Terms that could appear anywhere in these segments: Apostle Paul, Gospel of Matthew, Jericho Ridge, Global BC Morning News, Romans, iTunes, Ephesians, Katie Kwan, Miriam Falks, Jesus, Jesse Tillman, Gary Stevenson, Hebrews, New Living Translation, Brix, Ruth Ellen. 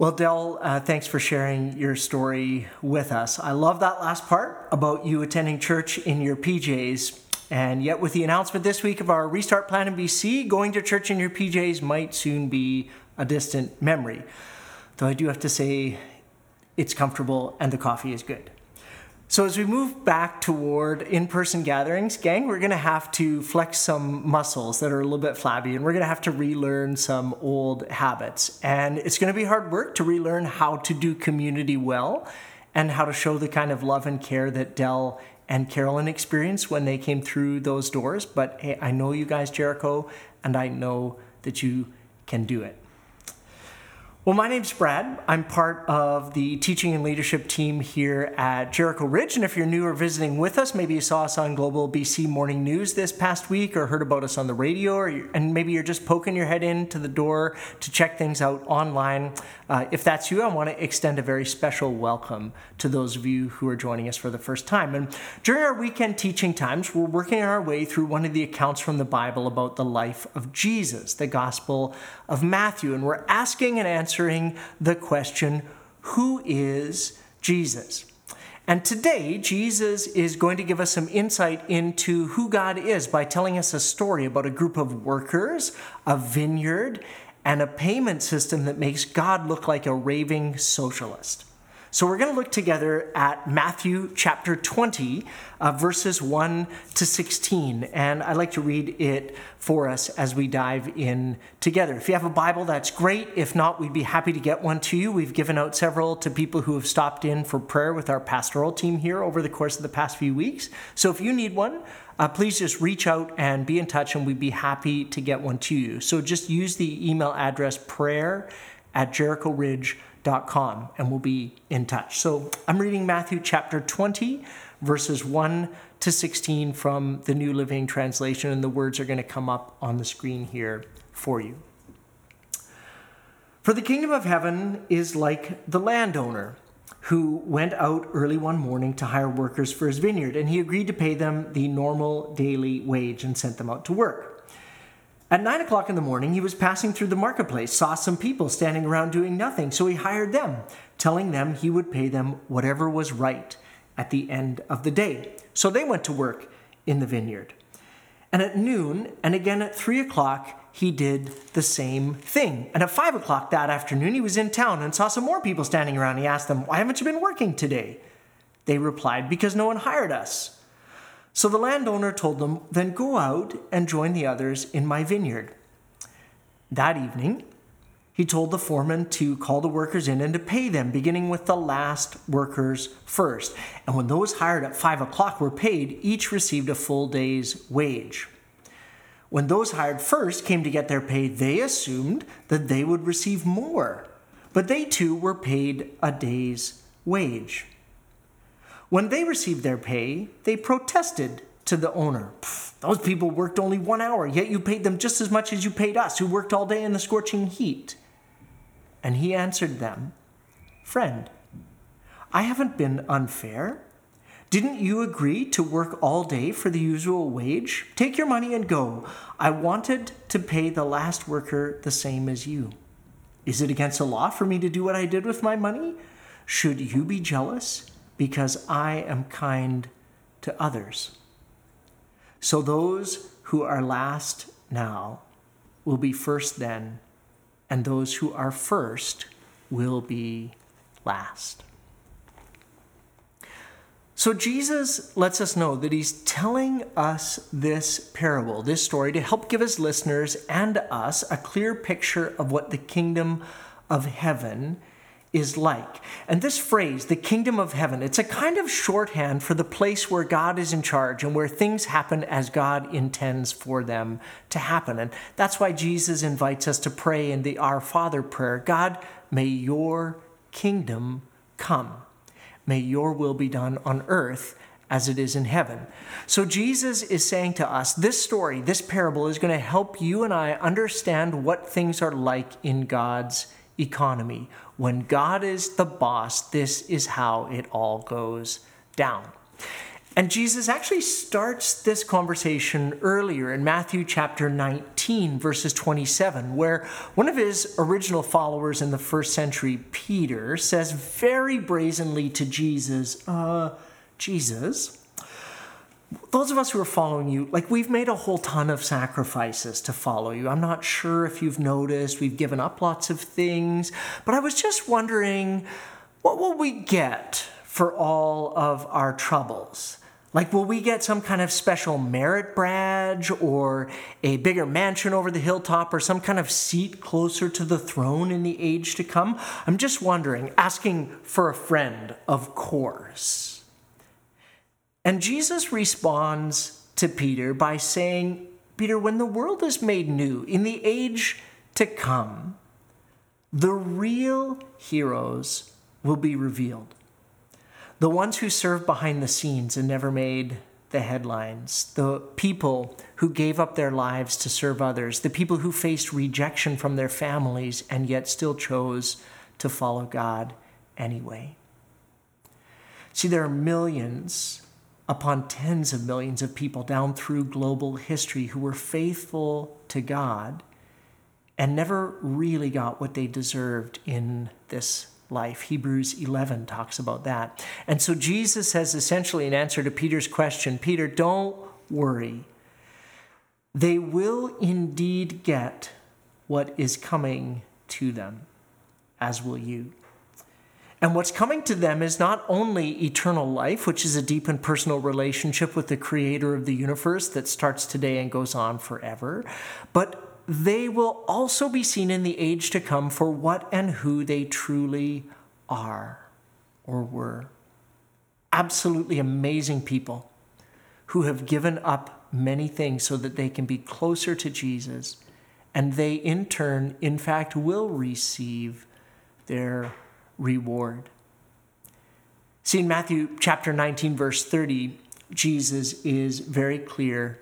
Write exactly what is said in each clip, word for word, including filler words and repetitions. Well, Del, uh, thanks for sharing your story with us. I love that last part about you attending church in your P Js. And yet with the announcement this week of our restart plan in B C, going to church in your P Js might soon be a distant memory. Though I do have to say it's comfortable and the coffee is good. So as we move back toward in-person gatherings, gang, we're going to have to flex some muscles that are a little bit flabby, and we're going to have to relearn some old habits. And it's going to be hard work to relearn how to do community well and how to show the kind of love and care that Del and Carolyn experienced when they came through those doors. But hey, I know you guys, Jericho, and I know that you can do it. Well, my name's Brad. I'm part of the teaching and leadership team here at Jericho Ridge. And if you're new or visiting with us, maybe you saw us on Global B C Morning News this past week or heard about us on the radio, or and maybe you're just poking your head into the door to check things out online. Uh, if that's you, I want to extend a very special welcome to those of you who are joining us for the first time. And during our weekend teaching times, we're working our way through one of the accounts from the Bible about the life of Jesus, the Gospel of Matthew. And we're asking and answering Answering the question, who is Jesus? And today, Jesus is going to give us some insight into who God is by telling us a story about a group of workers, a vineyard, and a payment system that makes God look like a raving socialist. So we're going to look together at Matthew chapter twenty, uh, verses one to sixteen, and I'd like to read it for us as we dive in together. If you have a Bible, that's great. If not, we'd be happy to get one to you. We've given out several to people who have stopped in for prayer with our pastoral team here over the course of the past few weeks. So if you need one, Uh, please just reach out and be in touch, and we'd be happy to get one to you. So just use the email address prayer at jericho ridge dot com, and we'll be in touch. So I'm reading Matthew chapter twenty, verses one to sixteen from the New Living Translation, and the words are going to come up on the screen here for you. For the kingdom of heaven is like the landowner who went out early one morning to hire workers for his vineyard, and he agreed to pay them the normal daily wage and sent them out to work. At nine o'clock in the morning, he was passing through the marketplace, saw some people standing around doing nothing, so he hired them, telling them he would pay them whatever was right at the end of the day. So they went to work in the vineyard. And at noon, and again at three o'clock, he did the same thing. And at five o'clock that afternoon, he was in town and saw some more people standing around. He asked them, "Why haven't you been working today?" They replied, "Because no one hired us." So the landowner told them, "Then go out and join the others in my vineyard." That evening, he told the foreman to call the workers in and to pay them, beginning with the last workers first. And when those hired at five o'clock were paid, each received a full day's wage. When those hired first came to get their pay, they assumed that they would receive more, but they too were paid a day's wage. When they received their pay, they protested to the owner. "Those people worked only one hour, yet you paid them just as much as you paid us, who worked all day in the scorching heat." And he answered them, "Friend, I haven't been unfair. Didn't you agree to work all day for the usual wage? Take your money and go. I wanted to pay the last worker the same as you. Is it against the law for me to do what I did with my money? Should you be jealous? Because I am kind to others. So those who are last now will be first then, and those who are first will be last." So Jesus lets us know that he's telling us this parable, this story, to help give his listeners and us a clear picture of what the kingdom of heaven is is like. And this phrase, the kingdom of heaven, it's a kind of shorthand for the place where God is in charge and where things happen as God intends for them to happen. And that's why Jesus invites us to pray in the Our Father prayer, "God, may your kingdom come. May your will be done on earth as it is in heaven." So Jesus is saying to us, this story, this parable is going to help you and I understand what things are like in God's economy. When God is the boss, this is how it all goes down. And Jesus actually starts this conversation earlier in Matthew chapter nineteen, verses twenty-seven, where one of his original followers in the first century, Peter, says very brazenly to Jesus, uh, Jesus, those of us who are following you, like we've made a whole ton of sacrifices to follow you. I'm not sure if you've noticed, we've given up lots of things, but I was just wondering, what will we get for all of our troubles? Like, will we get some kind of special merit badge or a bigger mansion over the hilltop or some kind of seat closer to the throne in the age to come? I'm just wondering, asking for a friend, of course. And Jesus responds to Peter by saying, Peter, when the world is made new in the age to come, the real heroes will be revealed. The ones who served behind the scenes and never made the headlines, the people who gave up their lives to serve others, the people who faced rejection from their families and yet still chose to follow God anyway. See, there are millions upon tens of millions of people down through global history who were faithful to God and never really got what they deserved in this life. Hebrews eleven talks about that. And so Jesus says essentially in answer to Peter's question, Peter, don't worry. They will indeed get what is coming to them, as will you. And what's coming to them is not only eternal life, which is a deep and personal relationship with the creator of the universe that starts today and goes on forever, but they will also be seen in the age to come for what and who they truly are or were. Absolutely amazing people who have given up many things so that they can be closer to Jesus, and they in turn, in fact, will receive their reward. See, in Matthew chapter nineteen, verse thirty, Jesus is very clear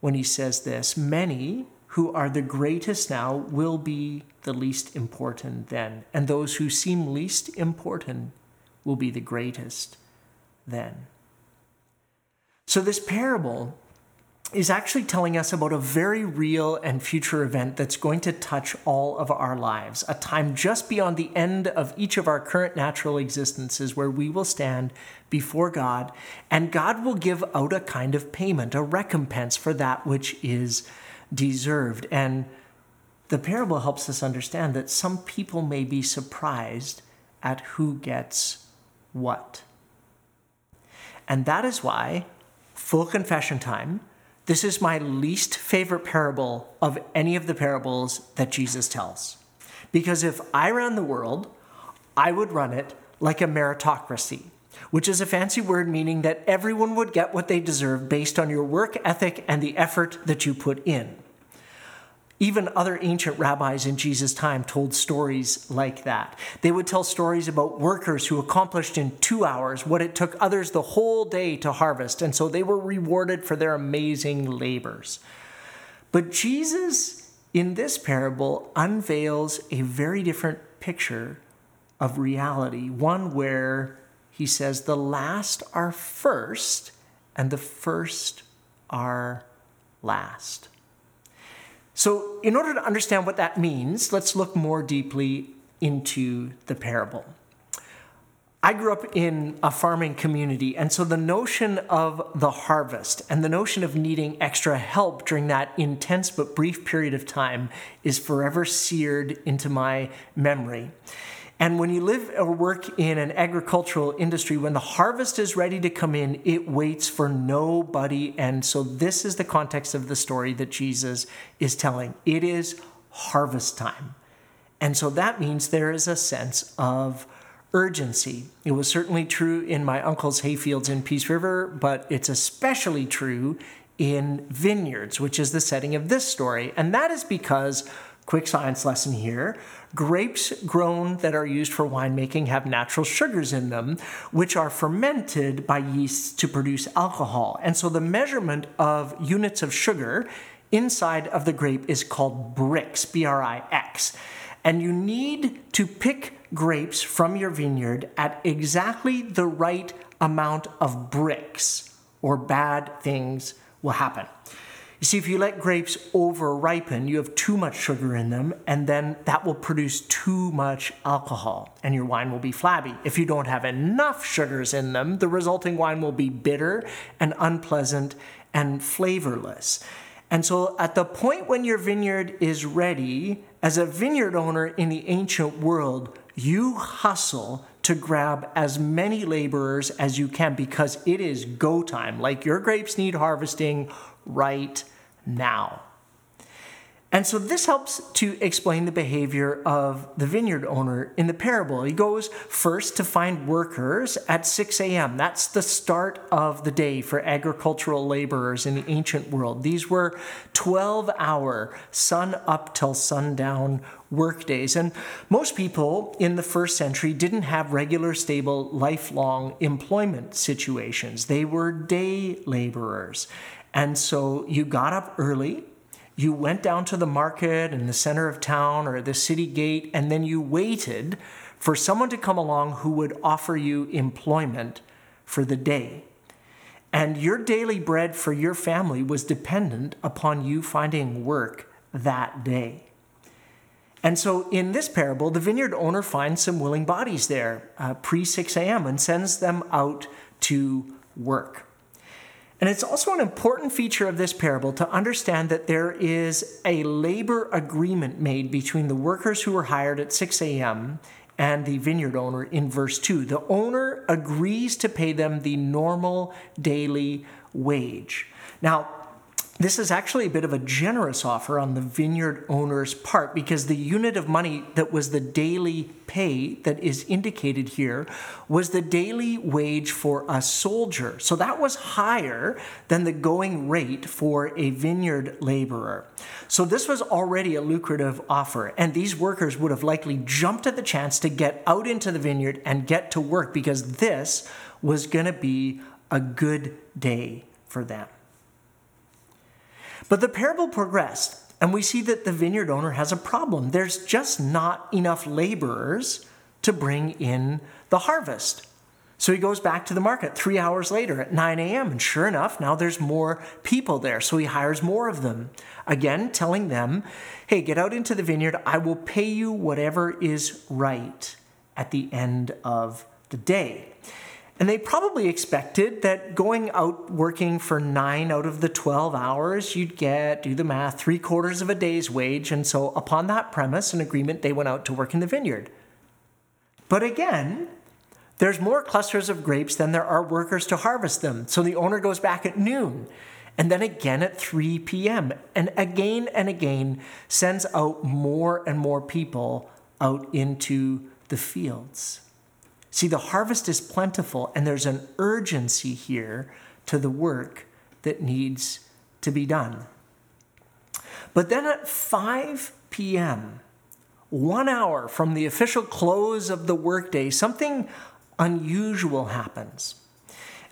when he says this, many who are the greatest now will be the least important then, and those who seem least important will be the greatest then. So this parable is actually telling us about a very real and future event that's going to touch all of our lives, a time just beyond the end of each of our current natural existences where we will stand before God, and God will give out a kind of payment, a recompense for that which is deserved. And the parable helps us understand that some people may be surprised at who gets what. And that is why, full confession time, this is my least favorite parable of any of the parables that Jesus tells. Because if I ran the world, I would run it like a meritocracy, which is a fancy word meaning that everyone would get what they deserve based on your work ethic and the effort that you put in. Even other ancient rabbis in Jesus' time told stories like that. They would tell stories about workers who accomplished in two hours what it took others the whole day to harvest, and so they were rewarded for their amazing labors. But Jesus, in this parable, unveils a very different picture of reality, one where he says, the last are first, and the first are last. So in order to understand what that means, let's look more deeply into the parable. I grew up in a farming community, and so the notion of the harvest and the notion of needing extra help during that intense but brief period of time is forever seared into my memory. And when you live or work in an agricultural industry, when the harvest is ready to come in, it waits for nobody. And so this is the context of the story that Jesus is telling. It is harvest time. And so that means there is a sense of urgency. It was certainly true in my uncle's hayfields in Peace River, but it's especially true in vineyards, which is the setting of this story. And that is because, quick science lesson here, grapes grown that are used for winemaking have natural sugars in them, which are fermented by yeasts to produce alcohol. And so the measurement of units of sugar inside of the grape is called Brix, B R I X. And you need to pick grapes from your vineyard at exactly the right amount of Brix, or bad things will happen. You see, if you let grapes over-ripen, you have too much sugar in them, and then that will produce too much alcohol, and your wine will be flabby. If you don't have enough sugars in them, the resulting wine will be bitter and unpleasant and flavorless. And so at the point when your vineyard is ready, as a vineyard owner in the ancient world, you hustle to grab as many laborers as you can because it is go time. Like, your grapes need harvesting right now. And so this helps to explain the behavior of the vineyard owner in the parable. He goes first to find workers at six a.m. That's the start of the day for agricultural laborers in the ancient world. These were twelve-hour, sun up till sundown work days. And most people in the first century didn't have regular, stable, lifelong employment situations. They were day laborers. And so you got up early, you went down to the market in the center of town or the city gate, and then you waited for someone to come along who would offer you employment for the day. And your daily bread for your family was dependent upon you finding work that day. And so in this parable, the vineyard owner finds some willing bodies there uh, pre six a.m. and sends them out to work. And it's also an important feature of this parable to understand that there is a labor agreement made between the workers who were hired at six a.m. and the vineyard owner in verse two. The owner agrees to pay them the normal daily wage. Now, this is actually a bit of a generous offer on the vineyard owner's part because the unit of money that was the daily pay that is indicated here was the daily wage for a soldier. So that was higher than the going rate for a vineyard laborer. So this was already a lucrative offer, and these workers would have likely jumped at the chance to get out into the vineyard and get to work because this was going to be a good day for them. But the parable progressed, and we see that the vineyard owner has a problem. There's just not enough laborers to bring in the harvest. So he goes back to the market three hours later at nine a.m., and sure enough, now there's more people there, so he hires more of them. Again, telling them, hey, get out into the vineyard. I will pay you whatever is right at the end of the day. And they probably expected that going out working for nine out of the twelve hours, you'd get, do the math, three quarters of a day's wage. And so upon that premise and agreement, they went out to work in the vineyard. But again, there's more clusters of grapes than there are workers to harvest them. So the owner goes back at noon and then again at three p.m. and again and again sends out more and more people out into the fields. See, the harvest is plentiful, and there's an urgency here to the work that needs to be done. But then at five p.m., one hour from the official close of the workday, something unusual happens.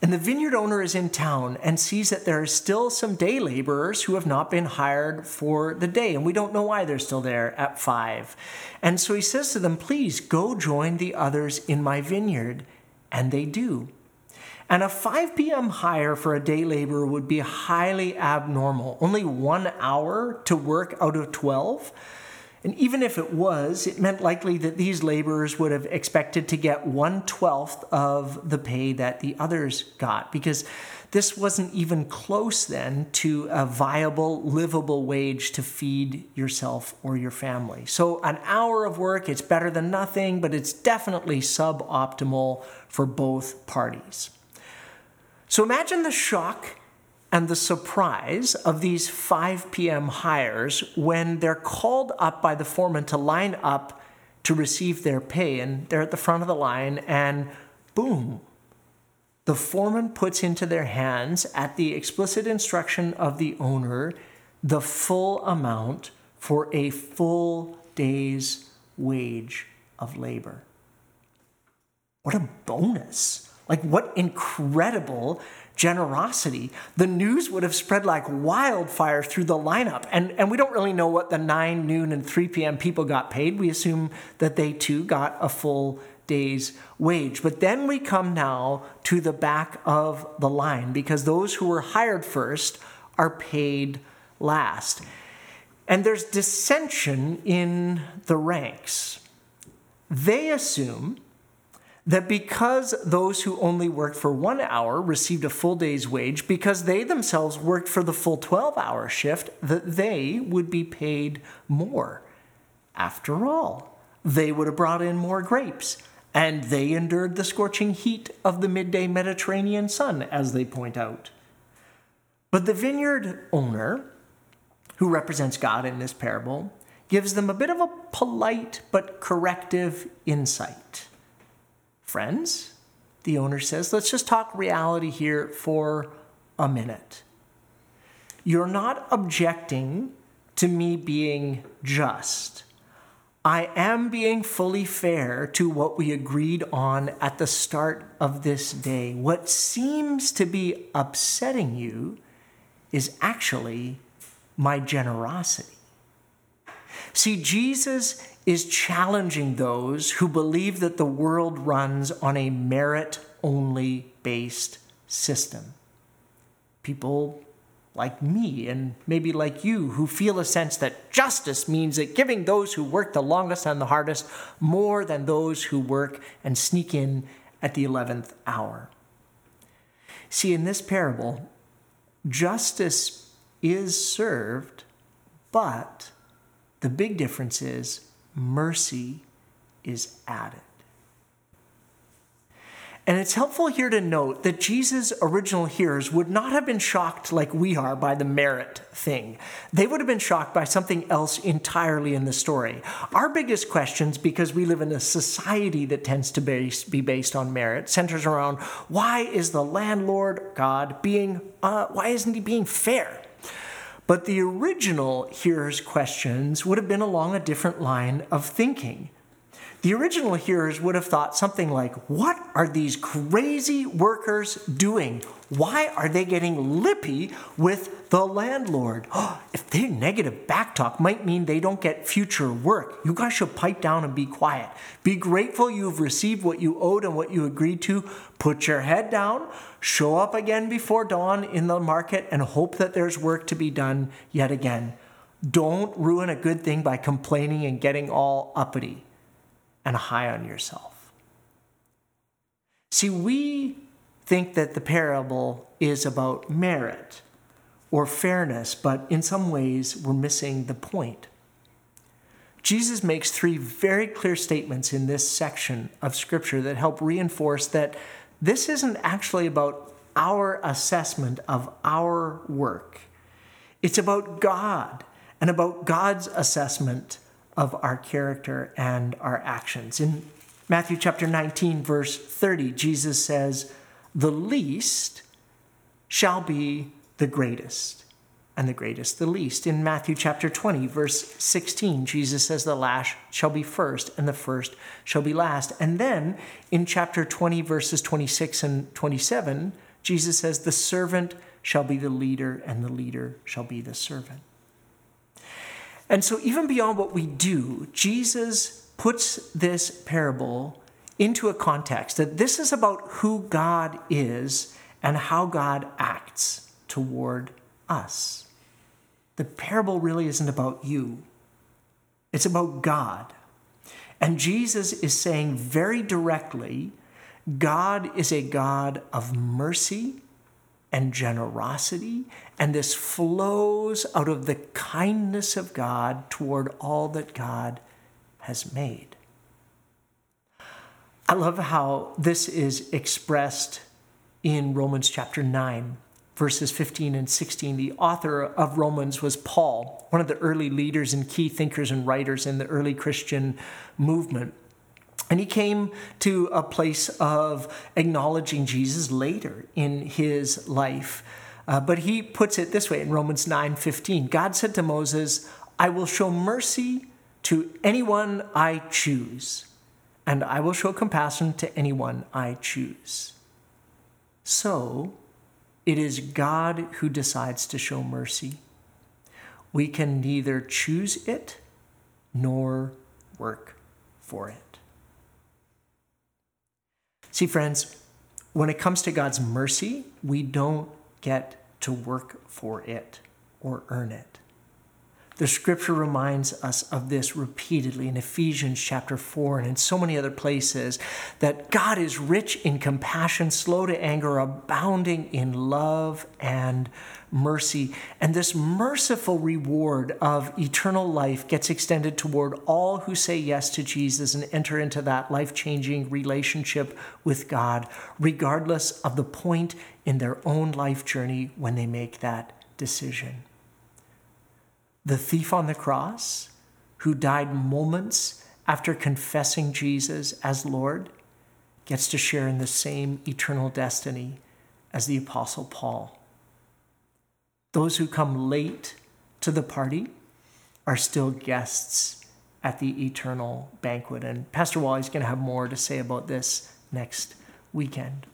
And the vineyard owner is in town and sees that there are still some day laborers who have not been hired for the day. And we don't know why they're still there at five. And so he says to them, please go join the others in my vineyard. And they do. And a five p.m. hire for a day laborer would be highly abnormal. Only one hour to work out of twelve. And even if it was, it meant likely that these laborers would have expected to get one twelfth of the pay that the others got, because this wasn't even close then to a viable, livable wage to feed yourself or your family. So an hour of work, it's better than nothing, but it's definitely suboptimal for both parties. So imagine the shock and the surprise of these five p.m. hires when they're called up by the foreman to line up to receive their pay, and they're at the front of the line, and boom, the foreman puts into their hands, at the explicit instruction of the owner, the full amount for a full day's wage of labor. What a bonus! Like, what incredible generosity. The news would have spread like wildfire through the lineup. And, and we don't really know what the nine, noon, and three p.m. people got paid. We assume that they too got a full day's wage. But then we come now to the back of the line, because those who were hired first are paid last. And there's dissension in the ranks. They assume that because those who only worked for one hour received a full day's wage, because they themselves worked for the full twelve-hour shift, that they would be paid more. After all, they would have brought in more grapes, and they endured the scorching heat of the midday Mediterranean sun, as they point out. But the vineyard owner, who represents God in this parable, gives them a bit of a polite but corrective insight. Friends, the owner says, let's just talk reality here for a minute. You're not objecting to me being just. I am being fully fair to what we agreed on at the start of this day. What seems to be upsetting you is actually my generosity. See, Jesus is challenging those who believe that the world runs on a merit-only based system. People like me and maybe like you who feel a sense that justice means that giving those who work the longest and the hardest more than those who work and sneak in at the eleventh hour. See, in this parable, justice is served, but the big difference is mercy is added. And it's helpful here to note that Jesus' original hearers would not have been shocked like we are by the merit thing. They would have been shocked by something else entirely in the story. Our biggest questions, because we live in a society that tends to base, be based on merit, centers around why is the landlord, God, being, uh, why isn't he being fair? But the original hearers' questions would have been along a different line of thinking. The original hearers would have thought something like, what are these crazy workers doing? Why are they getting lippy with the landlord? Oh, if their negative backtalk might mean they don't get future work. You guys should pipe down and be quiet. Be grateful you've received what you owed and what you agreed to. Put your head down, show up again before dawn in the market, and hope that there's work to be done yet again. Don't ruin a good thing by complaining and getting all uppity and high on yourself. See, we think that the parable is about merit or fairness, but in some ways we're missing the point. Jesus makes three very clear statements in this section of Scripture that help reinforce that this isn't actually about our assessment of our work. It's about God and about God's assessment of our character and our actions. In Matthew chapter nineteen, verse thirty, Jesus says, the least shall be the greatest, and the greatest the least. In Matthew chapter twenty, verse sixteen, Jesus says, the last shall be first, and the first shall be last. And then in chapter twenty, verses twenty-six and twenty-seven, Jesus says, the servant shall be the leader, and the leader shall be the servant. And so even beyond what we do, Jesus puts this parable into a context that this is about who God is and how God acts toward us. The parable really isn't about you. It's about God. And Jesus is saying very directly, God is a God of mercy and generosity, and this flows out of the kindness of God toward all that God has made. I love how this is expressed in Romans chapter nine, verses fifteen and sixteen. The author of Romans was Paul, one of the early leaders and key thinkers and writers in the early Christian movement. And he came to a place of acknowledging Jesus later in his life. Uh, but he puts it this way in Romans nine fifteen. God said to Moses, I will show mercy to anyone I choose, and I will show compassion to anyone I choose. So it is God who decides to show mercy. We can neither choose it nor work for it. See, friends, when it comes to God's mercy, we don't get to work for it or earn it. The scripture reminds us of this repeatedly in Ephesians chapter four and in so many other places, that God is rich in compassion, slow to anger, abounding in love and mercy. And this merciful reward of eternal life gets extended toward all who say yes to Jesus and enter into that life-changing relationship with God, regardless of the point in their own life journey when they make that decision. The thief on the cross, who died moments after confessing Jesus as Lord, gets to share in the same eternal destiny as the Apostle Paul. Those who come late to the party are still guests at the eternal banquet. And Pastor Wally's going to have more to say about this next weekend.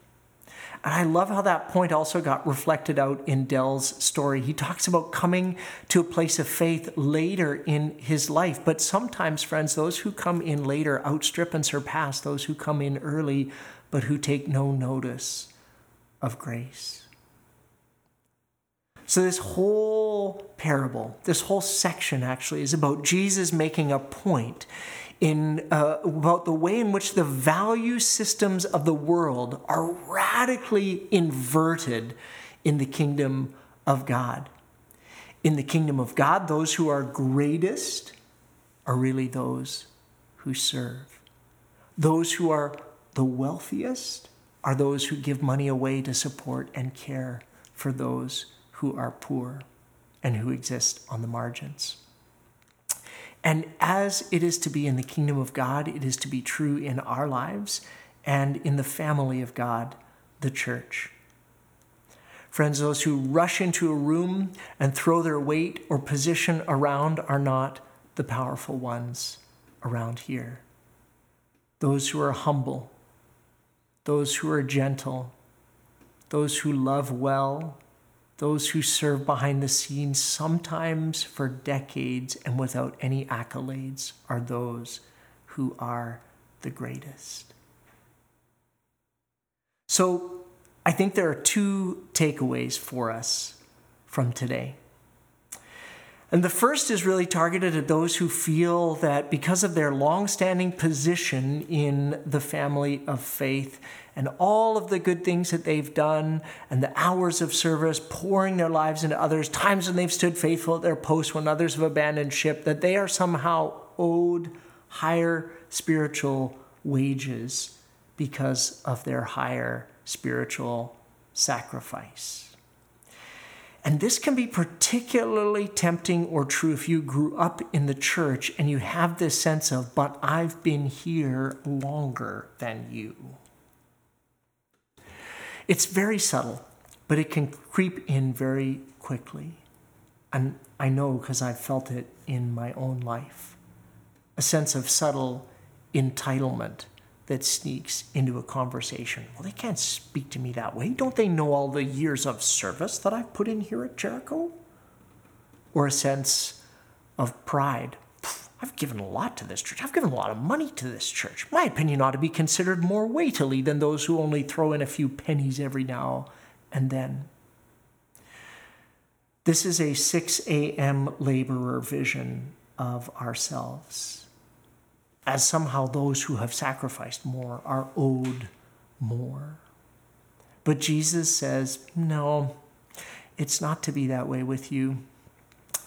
And I love how that point also got reflected out in Dell's story. He talks about coming to a place of faith later in his life. But sometimes, friends, those who come in later outstrip and surpass those who come in early, but who take no notice of grace. So this whole parable, this whole section actually, is about Jesus making a point in uh, about the way in which the value systems of the world are radically inverted in the kingdom of God. In the kingdom of God, those who are greatest are really those who serve. Those who are the wealthiest are those who give money away to support and care for those who are poor and who exist on the margins. And as it is to be in the kingdom of God, it is to be true in our lives and in the family of God, the church. Friends, those who rush into a room and throw their weight or position around are not the powerful ones around here. Those who are humble, those who are gentle, those who love well, those who serve behind the scenes, sometimes for decades and without any accolades, are those who are the greatest. So I think there are two takeaways for us from today. And the first is really targeted at those who feel that because of their long-standing position in the family of faith and all of the good things that they've done and the hours of service, pouring their lives into others, times when they've stood faithful at their posts when others have abandoned ship, that they are somehow owed higher spiritual wages because of their higher spiritual sacrifice. And this can be particularly tempting or true if you grew up in the church and you have this sense of, but I've been here longer than you. It's very subtle, but it can creep in very quickly. And I know because I've felt it in my own life, a sense of subtle entitlement that sneaks into a conversation. Well, they can't speak to me that way. Don't they know all the years of service that I've put in here at Jericho? Or a sense of pride. I've given a lot to this church. I've given a lot of money to this church. My opinion ought to be considered more weightily than those who only throw in a few pennies every now and then. This is a six a.m. laborer vision of ourselves, as somehow those who have sacrificed more are owed more. But Jesus says, no, it's not to be that way with you.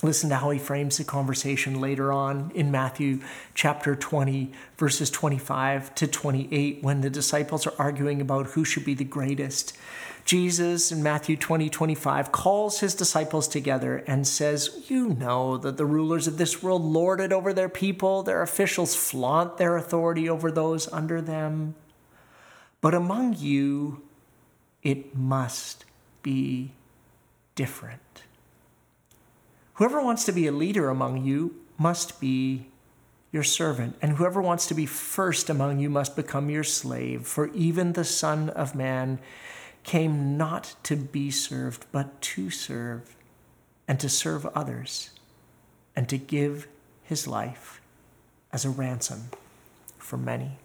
Listen to how he frames the conversation later on in Matthew chapter twenty, verses twenty-five to twenty-eight, when the disciples are arguing about who should be the greatest. Jesus, in Matthew twenty, twenty-five, calls his disciples together and says, you know that the rulers of this world lord it over their people. Their officials flaunt their authority over those under them. But among you, it must be different. Whoever wants to be a leader among you must be your servant, and whoever wants to be first among you must become your slave. For even the Son of Man came not to be served, but to serve, and to serve others, and to give his life as a ransom for many.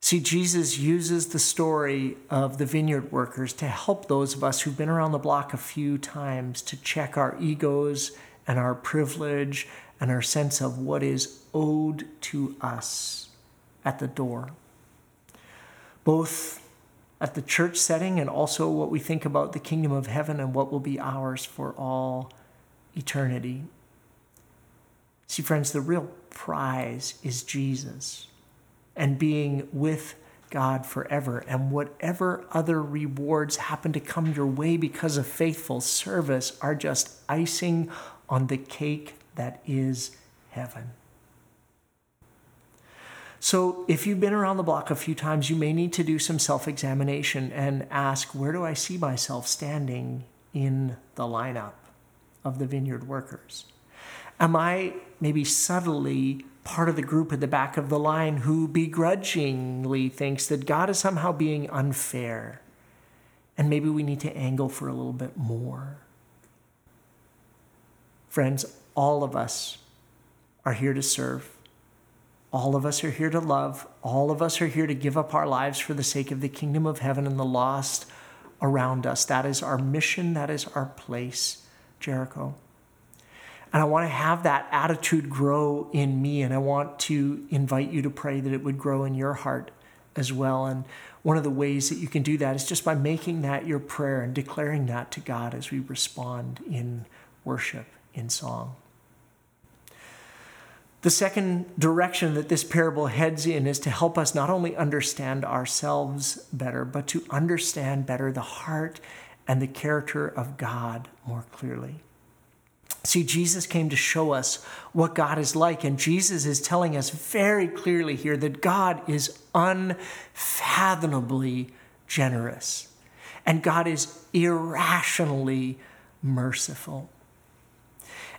See, Jesus uses the story of the vineyard workers to help those of us who've been around the block a few times to check our egos and our privilege and our sense of what is owed to us at the door, both at the church setting and also what we think about the kingdom of heaven and what will be ours for all eternity. See, friends, the real prize is Jesus and being with God forever. And whatever other rewards happen to come your way because of faithful service are just icing on the cake that is heaven. So if you've been around the block a few times, you may need to do some self-examination and ask, where do I see myself standing in the lineup of the vineyard workers? Am I maybe subtly part of the group at the back of the line who begrudgingly thinks that God is somehow being unfair and maybe we need to angle for a little bit more? Friends, all of us are here to serve. All of us are here to love. All of us are here to give up our lives for the sake of the kingdom of heaven and the lost around us. That is our mission. That is our place, Jericho. And I want to have that attitude grow in me, and I want to invite you to pray that it would grow in your heart as well. And one of the ways that you can do that is just by making that your prayer and declaring that to God as we respond in worship, in song. The second direction that this parable heads in is to help us not only understand ourselves better, but to understand better the heart and the character of God more clearly. See, Jesus came to show us what God is like, and Jesus is telling us very clearly here that God is unfathomably generous, and God is irrationally merciful.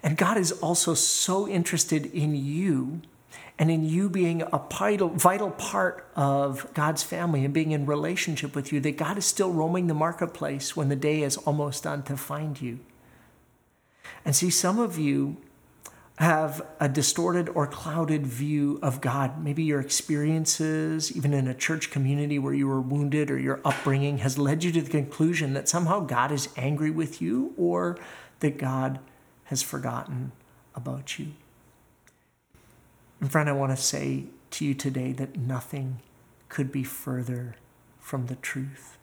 And God is also so interested in you and in you being a vital part of God's family and being in relationship with you that God is still roaming the marketplace when the day is almost done to find you. And see, some of you have a distorted or clouded view of God. Maybe your experiences, even in a church community where you were wounded or your upbringing, has led you to the conclusion that somehow God is angry with you or that God has forgotten about you. And friend, I want to say to you today that nothing could be further from the truth.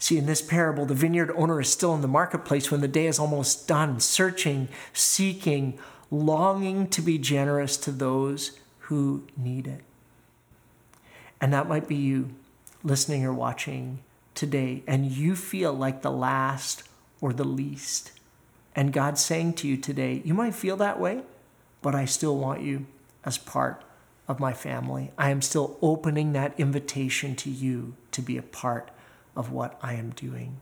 See, in this parable, the vineyard owner is still in the marketplace when the day is almost done, searching, seeking, longing to be generous to those who need it. And that might be you listening or watching today, and you feel like the last or the least. And God's saying to you today, you might feel that way, but I still want you as part of my family. I am still opening that invitation to you to be a part of what I am doing.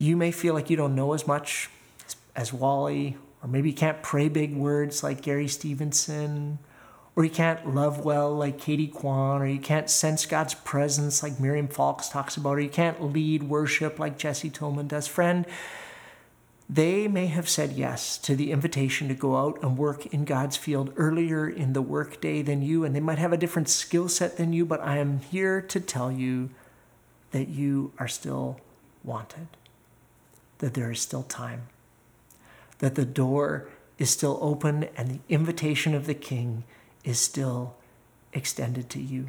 You may feel like you don't know as much as Wally, or maybe you can't pray big words like Gary Stevenson, or you can't love well like Katie Kwan, or you can't sense God's presence like Miriam Falks talks about, or you can't lead worship like Jesse Tillman does. Friend, they may have said yes to the invitation to go out and work in God's field earlier in the workday than you, and they might have a different skill set than you, but I am here to tell you that you are still wanted, that there is still time, that the door is still open, and the invitation of the King is still extended to you.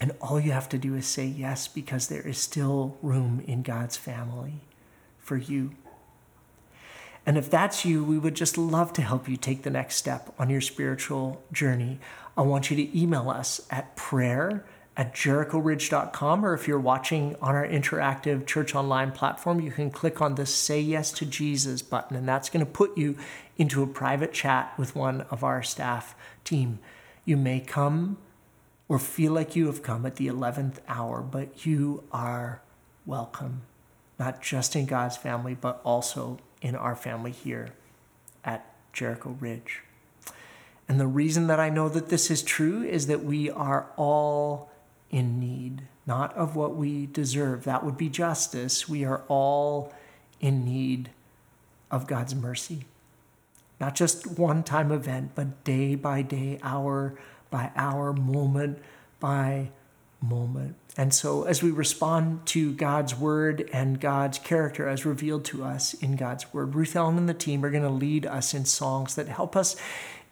And all you have to do is say yes, because there is still room in God's family for you. And if that's you, we would just love to help you take the next step on your spiritual journey. I want you to email us at prayer at jericho ridge dot com, or if you're watching on our interactive church online platform, you can click on the Say Yes to Jesus button, and that's going to put you into a private chat with one of our staff team. You may come or feel like you have come at the eleventh hour, but you are welcome, not just in God's family, but also in our family here at Jericho Ridge. And the reason that I know that this is true is that we are all in need, not of what we deserve. That would be justice. We are all in need of God's mercy Not just one-time event, but day by day, hour by hour, moment by moment. And so as we respond to God's word and God's character as revealed to us in God's word, Ruth Ellen and the team are going to lead us in songs that help us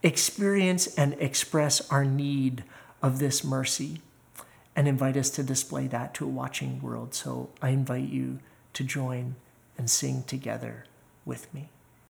experience and express our need of this mercy and invite us to display that to a watching world. So I invite you to join and sing together with me.